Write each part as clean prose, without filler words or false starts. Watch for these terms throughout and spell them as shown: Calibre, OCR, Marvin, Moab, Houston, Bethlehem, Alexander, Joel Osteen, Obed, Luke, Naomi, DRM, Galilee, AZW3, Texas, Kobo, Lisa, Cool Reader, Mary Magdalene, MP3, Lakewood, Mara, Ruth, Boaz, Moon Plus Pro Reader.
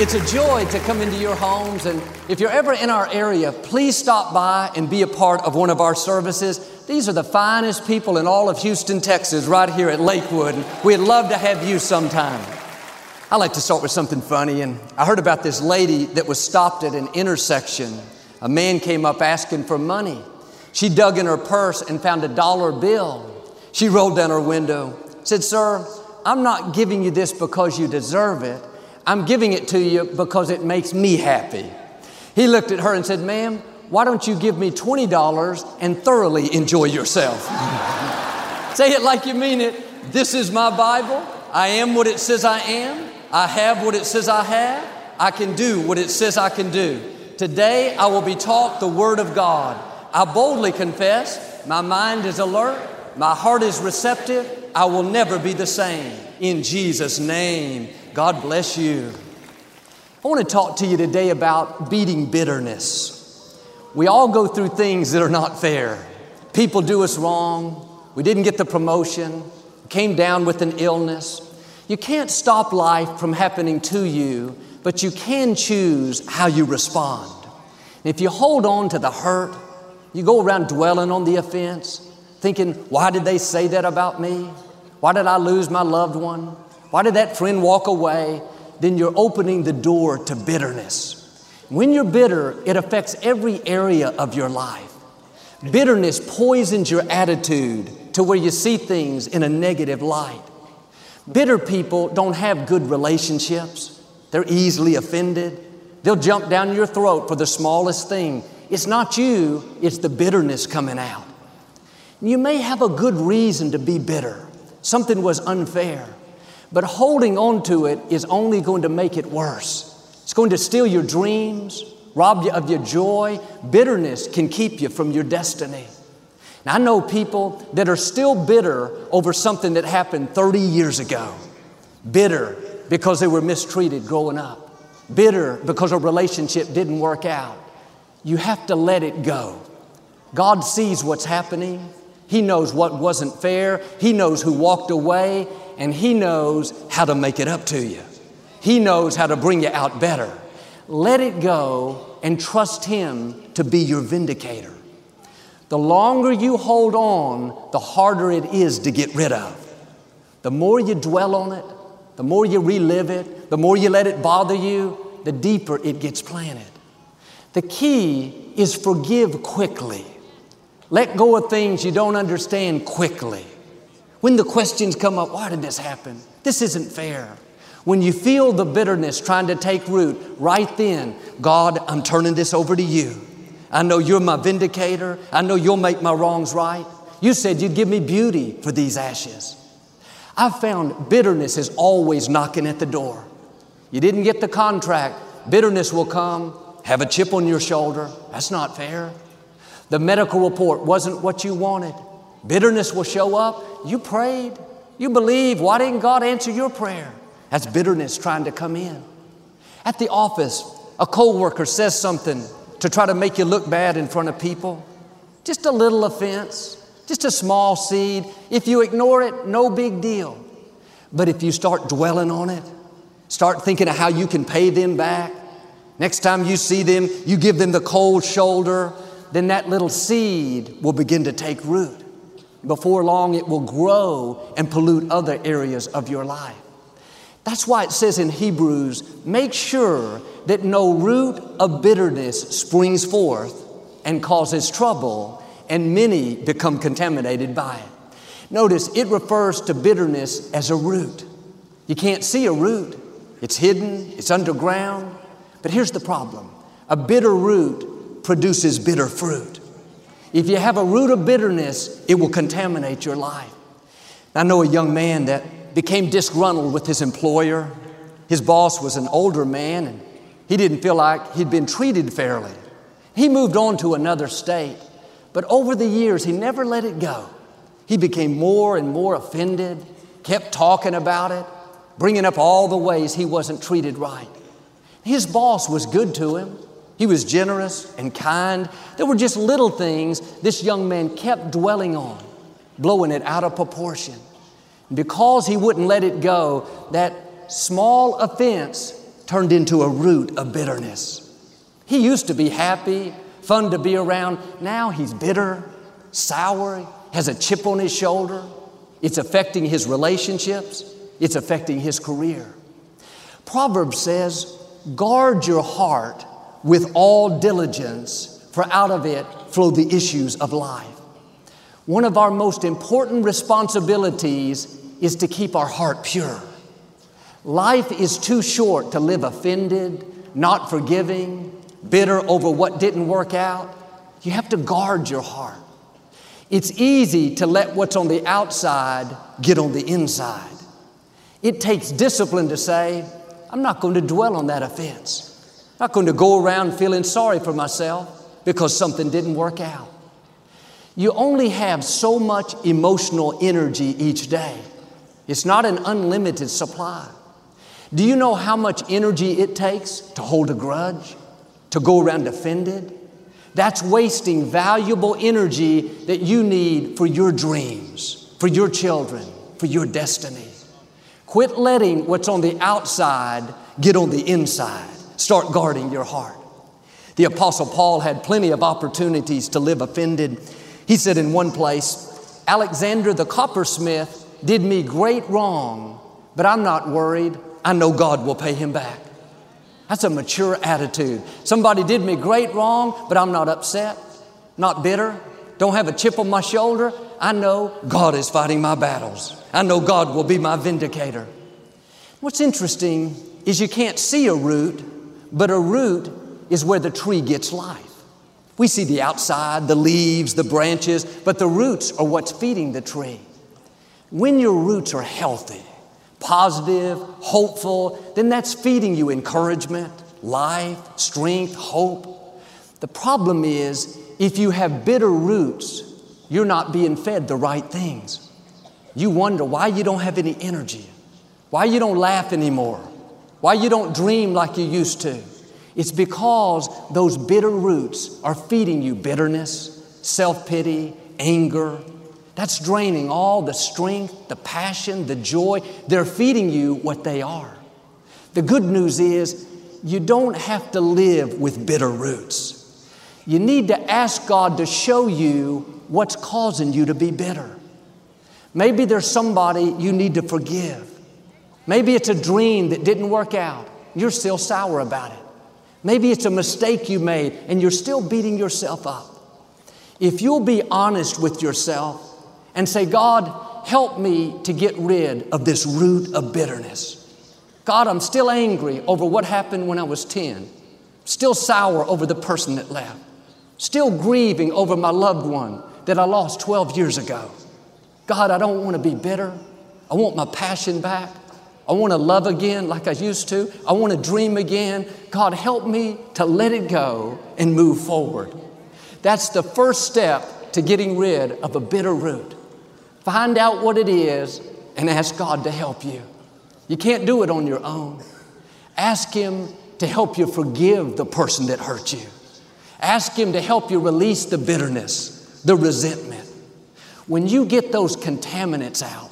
It's a joy to come into your homes. And if you're ever in our area, please stop by and be a part of one of our services. These are the finest people in all of Houston, Texas, right here at Lakewood. And we'd love to have you sometime. I like to start with something funny. And I heard about this lady that was stopped at an intersection. A man came up asking for money. She dug in her purse and found $1 bill. She rolled down her window, said, "Sir, I'm not giving you this because you deserve it. I'm giving it to you because it makes me happy." He looked at her and said, "Ma'am, why don't you give me $20 and thoroughly enjoy yourself?" Say it like you mean it. This is my Bible. I am what it says I am. I have what it says I have. I can do what it says I can do. Today, I will be taught the Word of God. I boldly confess, my mind is alert. My heart is receptive. I will never be the same. In Jesus' name, God bless you. I want to talk to you today about beating bitterness. We all go through things that are not fair. People do us wrong. We didn't get the promotion. Came down with an illness. You can't stop life from happening to you, but you can choose how you respond. And if you hold on to the hurt, you go around dwelling on the offense, thinking, why did they say that about me? Why did I lose my loved one? Why did that friend walk away? Then you're opening the door to bitterness. When you're bitter, it affects every area of your life. Bitterness poisons your attitude to where you see things in a negative light. Bitter people don't have good relationships. They're easily offended. They'll jump down your throat for the smallest thing. It's not you, it's the bitterness coming out. You may have a good reason to be bitter. Something was unfair, but holding on to it is only going to make it worse. It's going to steal your dreams, rob you of your joy. Bitterness can keep you from your destiny. Now, I know people that are still bitter over something that happened 30 years ago. Bitter because they were mistreated growing up. Bitter because a relationship didn't work out. You have to let it go. God sees what's happening. He knows what wasn't fair. He knows who walked away, and He knows how to make it up to you. He knows how to bring you out better. Let it go and trust Him to be your vindicator. The longer you hold on, the harder it is to get rid of. The more you dwell on it, the more you relive it, the more you let it bother you, the deeper it gets planted. The key is forgive quickly. Let go of things you don't understand quickly. When the questions come up, why did this happen? This isn't fair. When you feel the bitterness trying to take root, right then, God, I'm turning this over to you. I know you're my vindicator. I know you'll make my wrongs right. You said you'd give me beauty for these ashes. I've found bitterness is always knocking at the door. You didn't get the contract. Bitterness will come. Have a chip on your shoulder. That's not fair. The medical report wasn't what you wanted. Bitterness will show up. You prayed. You believe. Why didn't God answer your prayer? That's bitterness trying to come in. At the office, a coworker says something to try to make you look bad in front of people. Just a little offense. Just a small seed. If you ignore it, no big deal. But if you start dwelling on it, start thinking of how you can pay them back. Next time you see them, you give them the cold shoulder. Then that little seed will begin to take root. Before long, it will grow and pollute other areas of your life. That's why it says in Hebrews, make sure that no root of bitterness springs forth and causes trouble, and many become contaminated by it. Notice it refers to bitterness as a root. You can't see a root. It's hidden. It's underground. But here's the problem. A bitter root produces bitter fruit. If you have a root of bitterness, it will contaminate your life. I know a young man that became disgruntled with his employer. His boss was an older man, and he didn't feel like he'd been treated fairly. He moved on to another state, but over the years, he never let it go. He became more and more offended, kept talking about it, bringing up all the ways he wasn't treated right. His boss was good to him. He was generous and kind. There were just little things this young man kept dwelling on, blowing it out of proportion. Because he wouldn't let it go, that small offense turned into a root of bitterness. He used to be happy, fun to be around. Now he's bitter, sour, has a chip on his shoulder. It's affecting his relationships. It's affecting his career. Proverbs says, guard your heart with all diligence, for out of it flow the issues of life. One of our most important responsibilities is to keep our heart pure. Life is too short to live offended, not forgiving, bitter over what didn't work out. You have to guard your heart. It's easy to let what's on the outside get on the inside. It takes discipline to say, I'm not going to dwell on that offense. I'm not going to go around feeling sorry for myself because something didn't work out. You only have so much emotional energy each day. It's not an unlimited supply. Do you know how much energy it takes to hold a grudge, to go around offended? That's wasting valuable energy that you need for your dreams, for your children, for your destiny. Quit letting what's on the outside get on the inside. Start guarding your heart. The Apostle Paul had plenty of opportunities to live offended. He said in one place, Alexander the coppersmith did me great wrong, but I'm not worried. I know God will pay him back. That's a mature attitude. Somebody did me great wrong, but I'm not upset, not bitter, don't have a chip on my shoulder. I know God is fighting my battles. I know God will be my vindicator. What's interesting is you can't see a root, but a root is where the tree gets life. We see the outside, the leaves, the branches, but the roots are what's feeding the tree. When your roots are healthy, positive, hopeful, then that's feeding you encouragement, life, strength, hope. The problem is, if you have bitter roots, you're not being fed the right things. You wonder why you don't have any energy, why you don't laugh anymore, why you don't dream like you used to. It's because those bitter roots are feeding you bitterness, self-pity, anger. That's draining all the strength, the passion, the joy. They're feeding you what they are. The good news is you don't have to live with bitter roots. You need to ask God to show you what's causing you to be bitter. Maybe there's somebody you need to forgive. Maybe it's a dream that didn't work out. You're still sour about it. Maybe it's a mistake you made and you're still beating yourself up. If you'll be honest with yourself and say, God, help me to get rid of this root of bitterness. God, I'm still angry over what happened when I was 10. Still sour over the person that left. Still grieving over my loved one that I lost 12 years ago. God, I don't want to be bitter. I want my passion back. I want to love again like I used to. I want to dream again. God, help me to let it go and move forward. That's the first step to getting rid of a bitter root. Find out what it is and ask God to help you. You can't do it on your own. Ask Him to help you forgive the person that hurt you. Ask Him to help you release the bitterness, the resentment. When you get those contaminants out,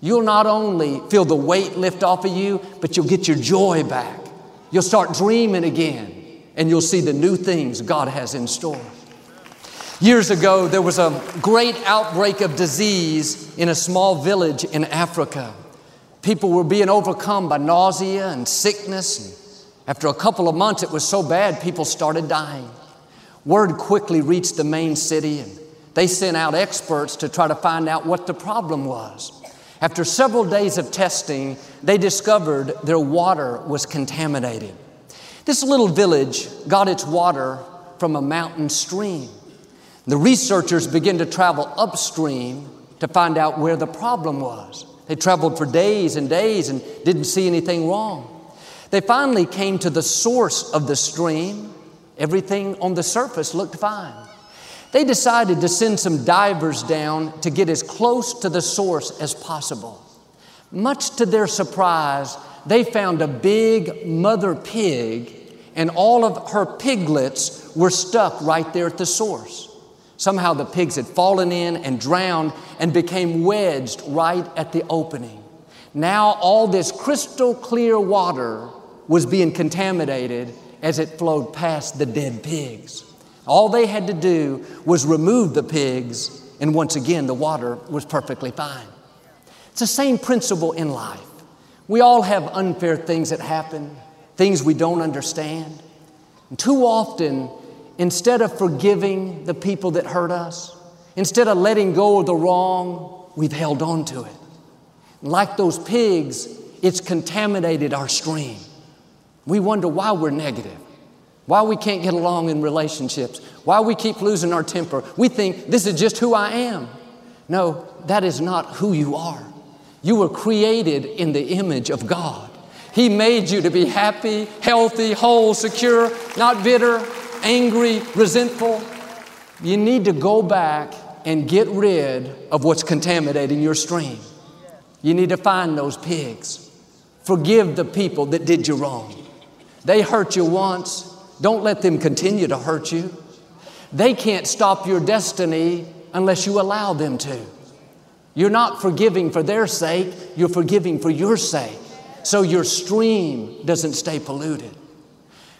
you'll not only feel the weight lift off of you, but you'll get your joy back. You'll start dreaming again, and you'll see the new things God has in store. Years ago, there was a great outbreak of disease in a small village in Africa. People were being overcome by nausea and sickness. After a couple of months, it was so bad, people started dying. Word quickly reached the main city, and they sent out experts to try to find out what the problem was. After several days of testing, they discovered their water was contaminated. This little village got its water from a mountain stream. The researchers began to travel upstream to find out where the problem was. They traveled for days and days and didn't see anything wrong. They finally came to the source of the stream, Everything on the surface looked fine. They decided to send some divers down to get as close to the source as possible. Much to their surprise, they found a big mother pig, and all of her piglets were stuck right there at the source. Somehow the pigs had fallen in and drowned and became wedged right at the opening. Now all this crystal clear water was being contaminated as it flowed past the dead pigs. All they had to do was remove the pigs, and once again the water was perfectly fine. It's the same principle in life. We all have unfair things that happen, things we don't understand. And too often, instead of forgiving the people that hurt us, instead of letting go of the wrong, we've held on to it. And like those pigs, it's contaminated our stream. We wonder why we're negative, why we can't get along in relationships, why we keep losing our temper. We think this is just who I am. No, that is not who you are. You were created in the image of God. He made you to be happy, healthy, whole, secure, not bitter, angry, resentful. You need to go back and get rid of what's contaminating your stream. You need to find those pigs. Forgive the people that did you wrong. They hurt you once. Don't let them continue to hurt you. They can't stop your destiny unless you allow them to. You're not forgiving for their sake. You're forgiving for your sake. So your stream doesn't stay polluted.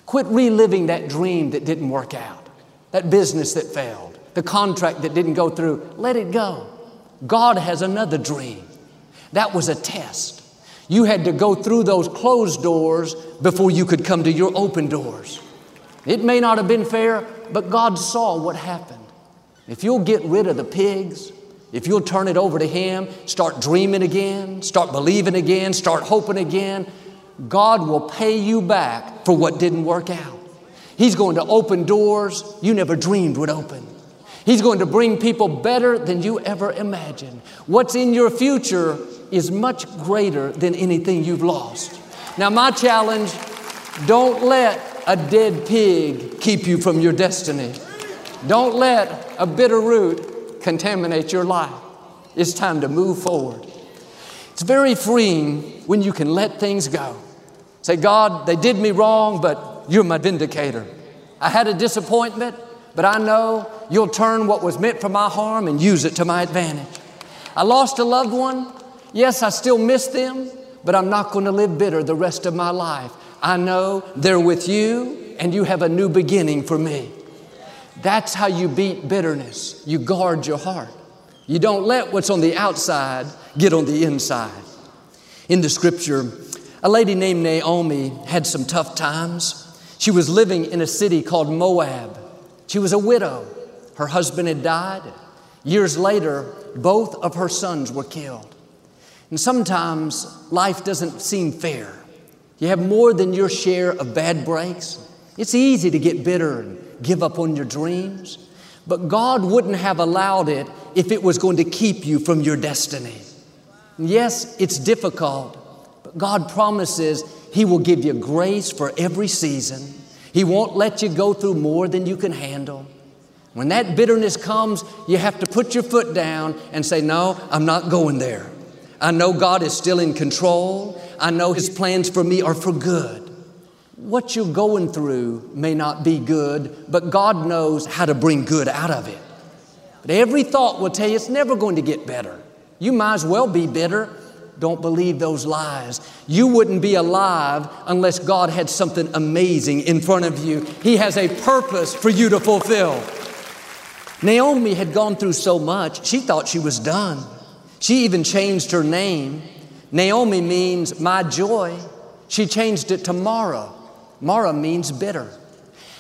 Quit reliving that dream that didn't work out, that business that failed, the contract that didn't go through. Let it go. God has another dream. That was a test. You had to go through those closed doors before you could come to your open doors. It may not have been fair, but God saw what happened. If you'll get rid of the pigs, if you'll turn it over to Him, start dreaming again, start believing again, start hoping again, God will pay you back for what didn't work out. He's going to open doors you never dreamed would open. He's going to bring people better than you ever imagined. What's in your future is much greater than anything you've lost. Now, my challenge, don't let a dead pig keep you from your destiny. Don't let a bitter root contaminate your life. It's time to move forward. It's very freeing when you can let things go. Say, God, they did me wrong, but you're my vindicator. I had a disappointment, but I know you'll turn what was meant for my harm and use it to my advantage. I lost a loved one. Yes, I still miss them, but I'm not going to live bitter the rest of my life. I know they're with you, and you have a new beginning for me. That's how you beat bitterness. You guard your heart. You don't let what's on the outside get on the inside. In the scripture, a lady named Naomi had some tough times. She was living in a city called Moab. She was a widow. Her husband had died. Years later, both of her sons were killed. And sometimes life doesn't seem fair. You have more than your share of bad breaks. It's easy to get bitter and give up on your dreams. But God wouldn't have allowed it if it was going to keep you from your destiny. Yes, it's difficult, but God promises He will give you grace for every season. He won't let you go through more than you can handle. When that bitterness comes, you have to put your foot down and say, no, I'm not going there. I know God is still in control. I know His plans for me are for good. What you're going through may not be good, but God knows how to bring good out of it. But every thought will tell you it's never going to get better. You might as well be bitter. Don't believe those lies. You wouldn't be alive unless God had something amazing in front of you. He has a purpose for you to fulfill. Naomi had gone through so much, she thought she was done. She even changed her name. Naomi means my joy. She changed it to Mara. Mara means bitter.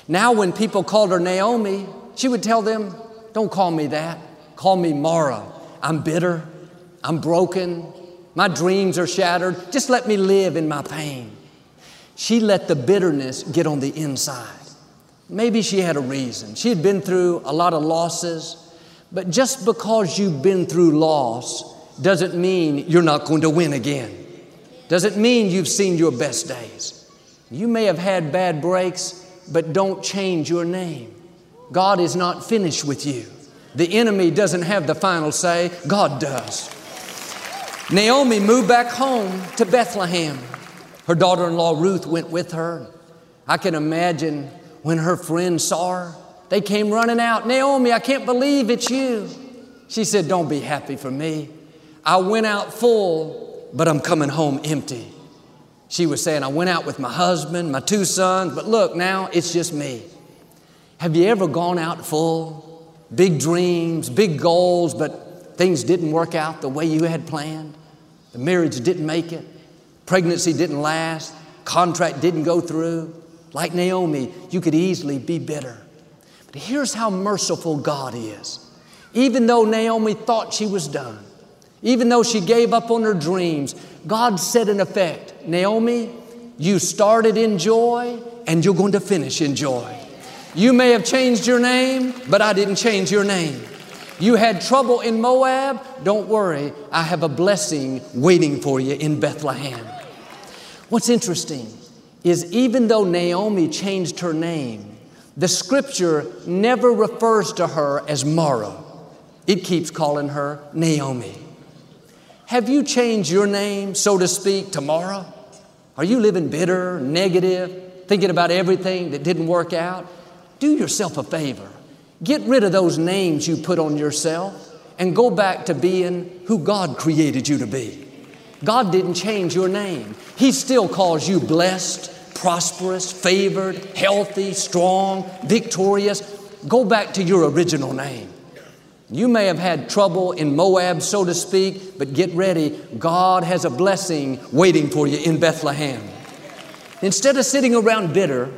Now when people called her Naomi, she would tell them, don't call me that. Call me Mara. I'm bitter. I'm broken. My dreams are shattered. Just let me live in my pain. She let the bitterness get on the inside. Maybe she had a reason. She had been through a lot of losses. But just because you've been through loss doesn't mean you're not going to win again. Doesn't mean you've seen your best days. You may have had bad breaks, but don't change your name. God is not finished with you. The enemy doesn't have the final say. God does. Naomi moved back home to Bethlehem. Her daughter-in-law Ruth went with her. I can imagine when her friends saw her, they came running out. Naomi, I can't believe it's you. She said, don't be happy for me. I went out full, but I'm coming home empty. She was saying, I went out with my husband, my two sons, but look, now it's just me. Have you ever gone out full? Big dreams, big goals, but things didn't work out the way you had planned. The marriage didn't make it. Pregnancy didn't last. Contract didn't go through. Like Naomi, you could easily be bitter. But here's how merciful God is. Even though Naomi thought she was done, even though she gave up on her dreams, God said in effect, Naomi, you started in joy and you're going to finish in joy. You may have changed your name, but I didn't change your name. You had trouble in Moab. Don't worry. I have a blessing waiting for you in Bethlehem. What's interesting is even though Naomi changed her name, the scripture never refers to her as Mara. It keeps calling her Naomi. Have you changed your name, so to speak, tomorrow? Are you living bitter, negative, thinking about everything that didn't work out? Do yourself a favor. Get rid of those names you put on yourself and go back to being who God created you to be. God didn't change your name. He still calls you blessed, prosperous, favored, healthy, strong, victorious. Go back to your original name. You may have had trouble in Moab, so to speak, but get ready. God has a blessing waiting for you in Bethlehem. Instead of sitting around bitter,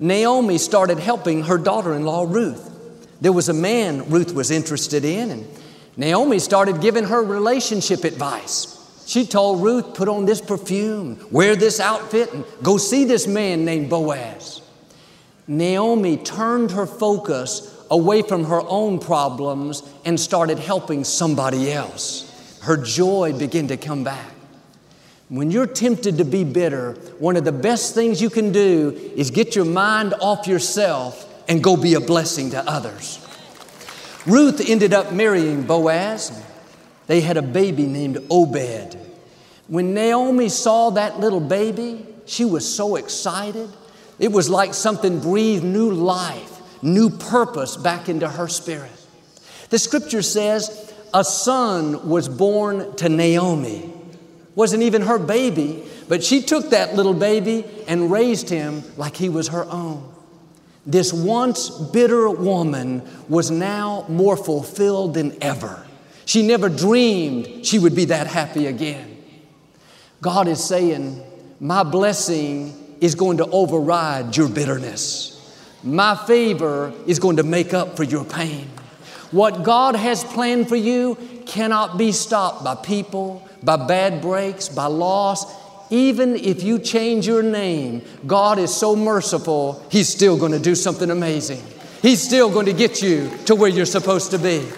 Naomi started helping her daughter-in-law, Ruth. There was a man Ruth was interested in, and Naomi started giving her relationship advice. She told Ruth, put on this perfume, wear this outfit, and go see this man named Boaz. Naomi turned her focus away from her own problems and started helping somebody else. Her joy began to come back. When you're tempted to be bitter, one of the best things you can do is get your mind off yourself and go be a blessing to others. Ruth ended up marrying Boaz. They had a baby named Obed. When Naomi saw that little baby, she was so excited. It was like something breathed new life, new purpose back into her spirit. The scripture says a son was born to Naomi. Wasn't even her baby, but she took that little baby and raised him like he was her own. This once bitter woman was now more fulfilled than ever. She never dreamed she would be that happy again. God is saying, my blessing is going to override your bitterness. My favor is going to make up for your pain. What God has planned for you cannot be stopped by people, by bad breaks, by loss. Even if you change your name, God is so merciful, He's still going to do something amazing. He's still going to get you to where you're supposed to be.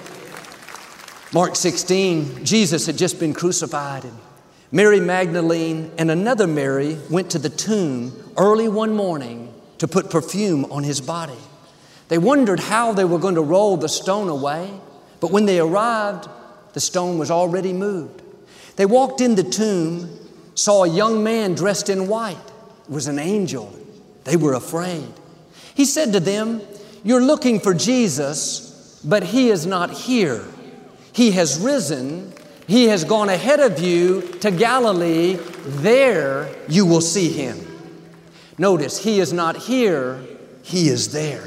Mark 16, Jesus had just been crucified, and Mary Magdalene and another Mary went to the tomb early one morning to put perfume on his body. They wondered how they were going to roll the stone away, but when they arrived, the stone was already moved. They walked in the tomb, saw a young man dressed in white. It was an angel. They were afraid. He said to them, you're looking for Jesus, but he is not here. He has risen. He has gone ahead of you to Galilee. There you will see him. Notice, he is not here, he is there.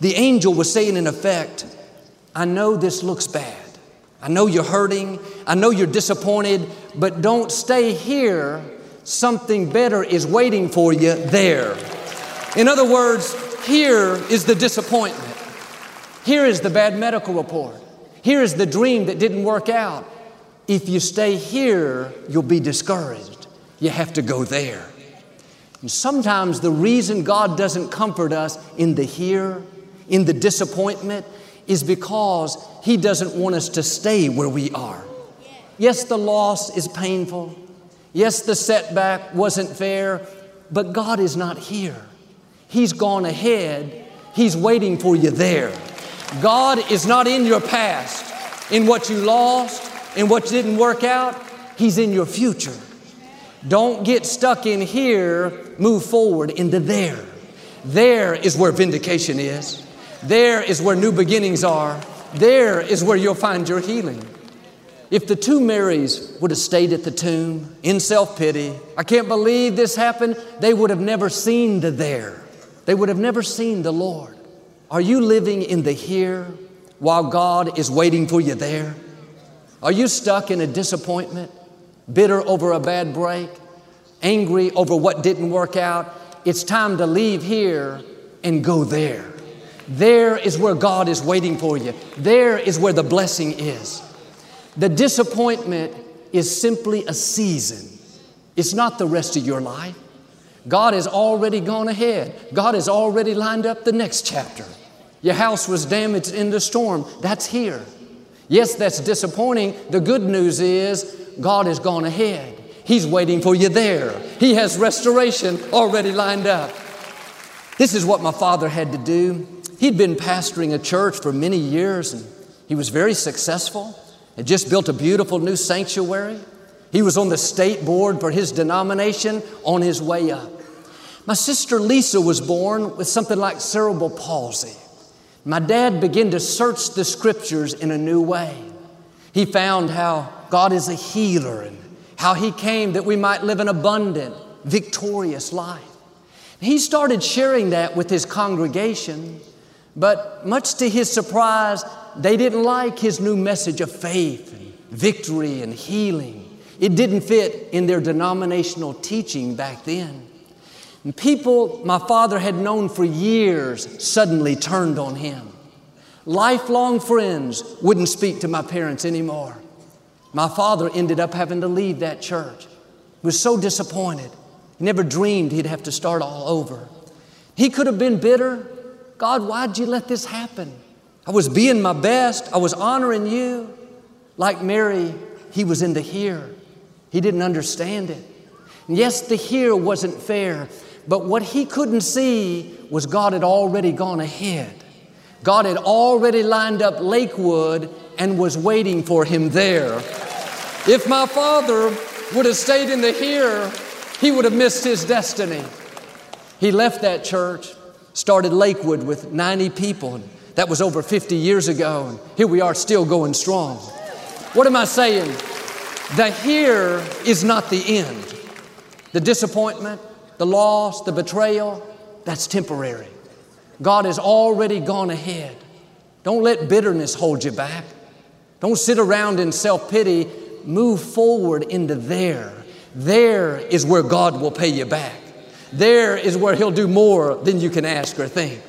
The angel was saying in effect, I know this looks bad. I know you're hurting. I know you're disappointed, but don't stay here. Something better is waiting for you there. In other words, here is the disappointment. Here is the bad medical report. Here is the dream that didn't work out. If you stay here, you'll be discouraged. You have to go there. And sometimes the reason God doesn't comfort us in the here, in the disappointment, is because He doesn't want us to stay where we are. Yes, the loss is painful. Yes, the setback wasn't fair, but God is not here. He's gone ahead. He's waiting for you there. God is not in your past, in what you lost, in what didn't work out. He's in your future. Don't get stuck in here. Move forward into there. There is where vindication is. There is where new beginnings are. There is where you'll find your healing. If the two Marys would have stayed at the tomb in self-pity, I can't believe this happened, they would have never seen the there. They would have never seen the Lord. Are you living in the here while God is waiting for you there? Are you stuck in a disappointment, bitter over a bad break, angry over what didn't work out? It's time to leave here and go there. There is where God is waiting for you. There is where the blessing is. The disappointment is simply a season. It's not the rest of your life. God has already gone ahead. God has already lined up the next chapter. Your house was damaged in the storm. That's here. Yes, that's disappointing. The good news is God has gone ahead. He's waiting for you there. He has restoration already lined up. This is what my father had to do. He'd been pastoring a church for many years, and he was very successful. Had just built a beautiful new sanctuary. He was on the state board for his denomination on his way up. My sister Lisa was born with something like cerebral palsy. My dad began to search the scriptures in a new way. He found how God is a healer and how He came that we might live an abundant, victorious life. He started sharing that with his congregation, but much to his surprise, they didn't like his new message of faith and victory and healing. It didn't fit in their denominational teaching back then. And people my father had known for years suddenly turned on him. Lifelong friends wouldn't speak to my parents anymore. My father ended up having to leave that church. He was so disappointed. He never dreamed he'd have to start all over. He could have been bitter. God, why'd you let this happen? I was being my best. I was honoring you. Like Mary, he was in the here. He didn't understand it. And yes, the here wasn't fair, but what he couldn't see was God had already gone ahead. God had already lined up Lakewood and was waiting for him there. If my father would have stayed in the here, he would have missed his destiny. He left that church, started Lakewood with 90 people, and that was over 50 years ago, and here we are still going strong. What am I saying? The here is not the end. The disappointment, the loss, the betrayal, that's temporary. God has already gone ahead. Don't let bitterness hold you back. Don't sit around in self-pity. Move forward into there. There is where God will pay you back. There is where He'll do more than you can ask or think.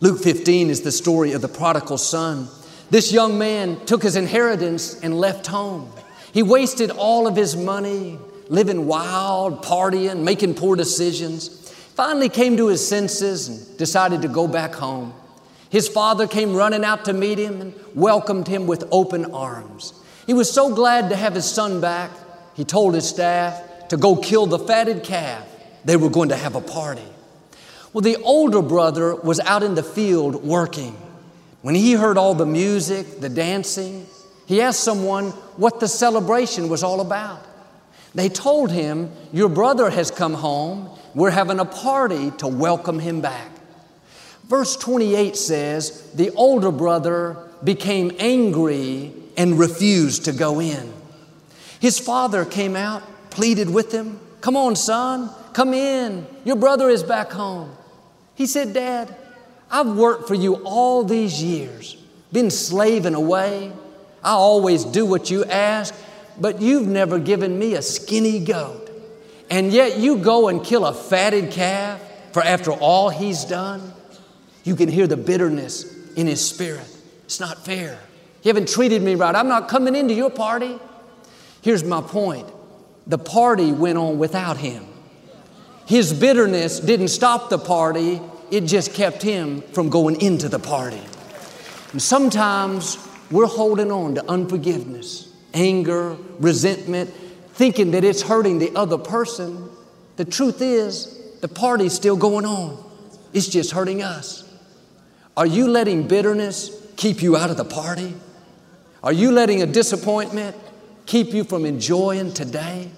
Luke 15 is the story of the prodigal son. This young man took his inheritance and left home. He wasted all of his money, living wild, partying, making poor decisions. Finally came to his senses and decided to go back home. His father came running out to meet him and welcomed him with open arms. He was so glad to have his son back. He told his staff to go kill the fatted calf. They were going to have a party. Well, the older brother was out in the field working. When he heard all the music, the dancing, he asked someone what the celebration was all about. They told him, "Your brother has come home. We're having a party to welcome him back." Verse 28 says, the older brother became angry and refused to go in. His father came out, pleaded with him, "Come on, son, come in. Your brother is back home." He said, "Dad, I've worked for you all these years, been slaving away. I always do what you ask, but you've never given me a skinny goat. And yet you go and kill a fatted calf for after all he's done." You can hear the bitterness in his spirit. "It's not fair. You haven't treated me right. I'm not coming into your party." Here's my point. The party went on without him. His bitterness didn't stop the party. It just kept him from going into the party. And sometimes we're holding on to unforgiveness, anger, resentment, thinking that it's hurting the other person. The truth is, the party's still going on. It's just hurting us. Are you letting bitterness keep you out of the party? Are you letting a disappointment keep you from enjoying today?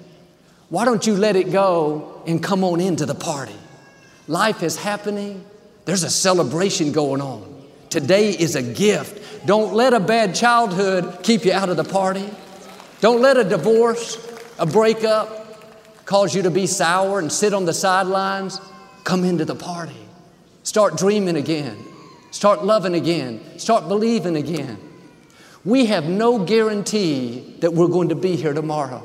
Why don't you let it go and come on into the party? Life is happening. There's a celebration going on. Today is a gift. Don't let a bad childhood keep you out of the party. Don't let a divorce, a breakup cause you to be sour and sit on the sidelines. Come into the party. Start dreaming again. Start loving again. Start believing again. We have no guarantee that we're going to be here tomorrow.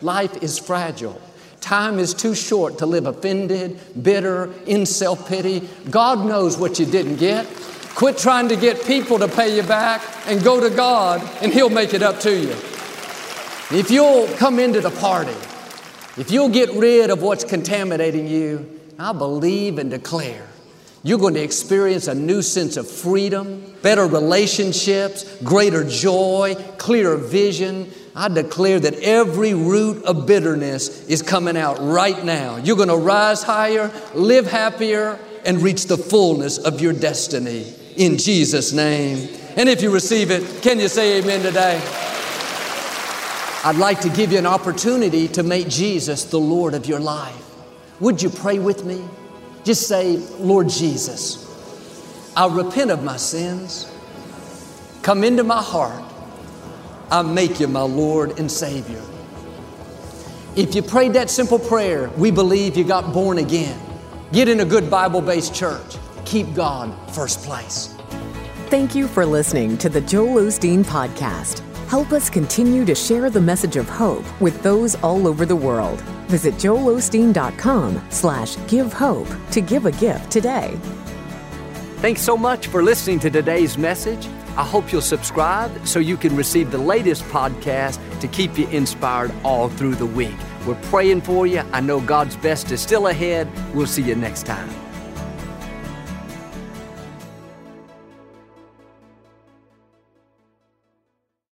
Life is fragile. Time is too short to live offended, bitter, in self-pity. God knows what you didn't get. Quit trying to get people to pay you back and go to God, and He'll make it up to you. If you'll come into the party, if you'll get rid of what's contaminating you, I believe and declare you're going to experience a new sense of freedom, better relationships, greater joy, clearer vision. I declare that every root of bitterness is coming out right now. You're going to rise higher, live happier, and reach the fullness of your destiny in Jesus' name. And if you receive it, can you say amen today? I'd like to give you an opportunity to make Jesus the Lord of your life. Would you pray with me? Just say, Lord Jesus, I repent of my sins. Come into my heart. I make you my Lord and Savior. If you prayed that simple prayer, we believe you got born again. Get in a good Bible-based church. Keep God first place. Thank you for listening to the Joel Osteen Podcast. Help us continue to share the message of hope with those all over the world. Visit joelosteen.com/givehope to give a gift today. Thanks so much for listening to today's message. I hope you'll subscribe so you can receive the latest podcast to keep you inspired all through the week. We're praying for you. I know God's best is still ahead. We'll see you next time.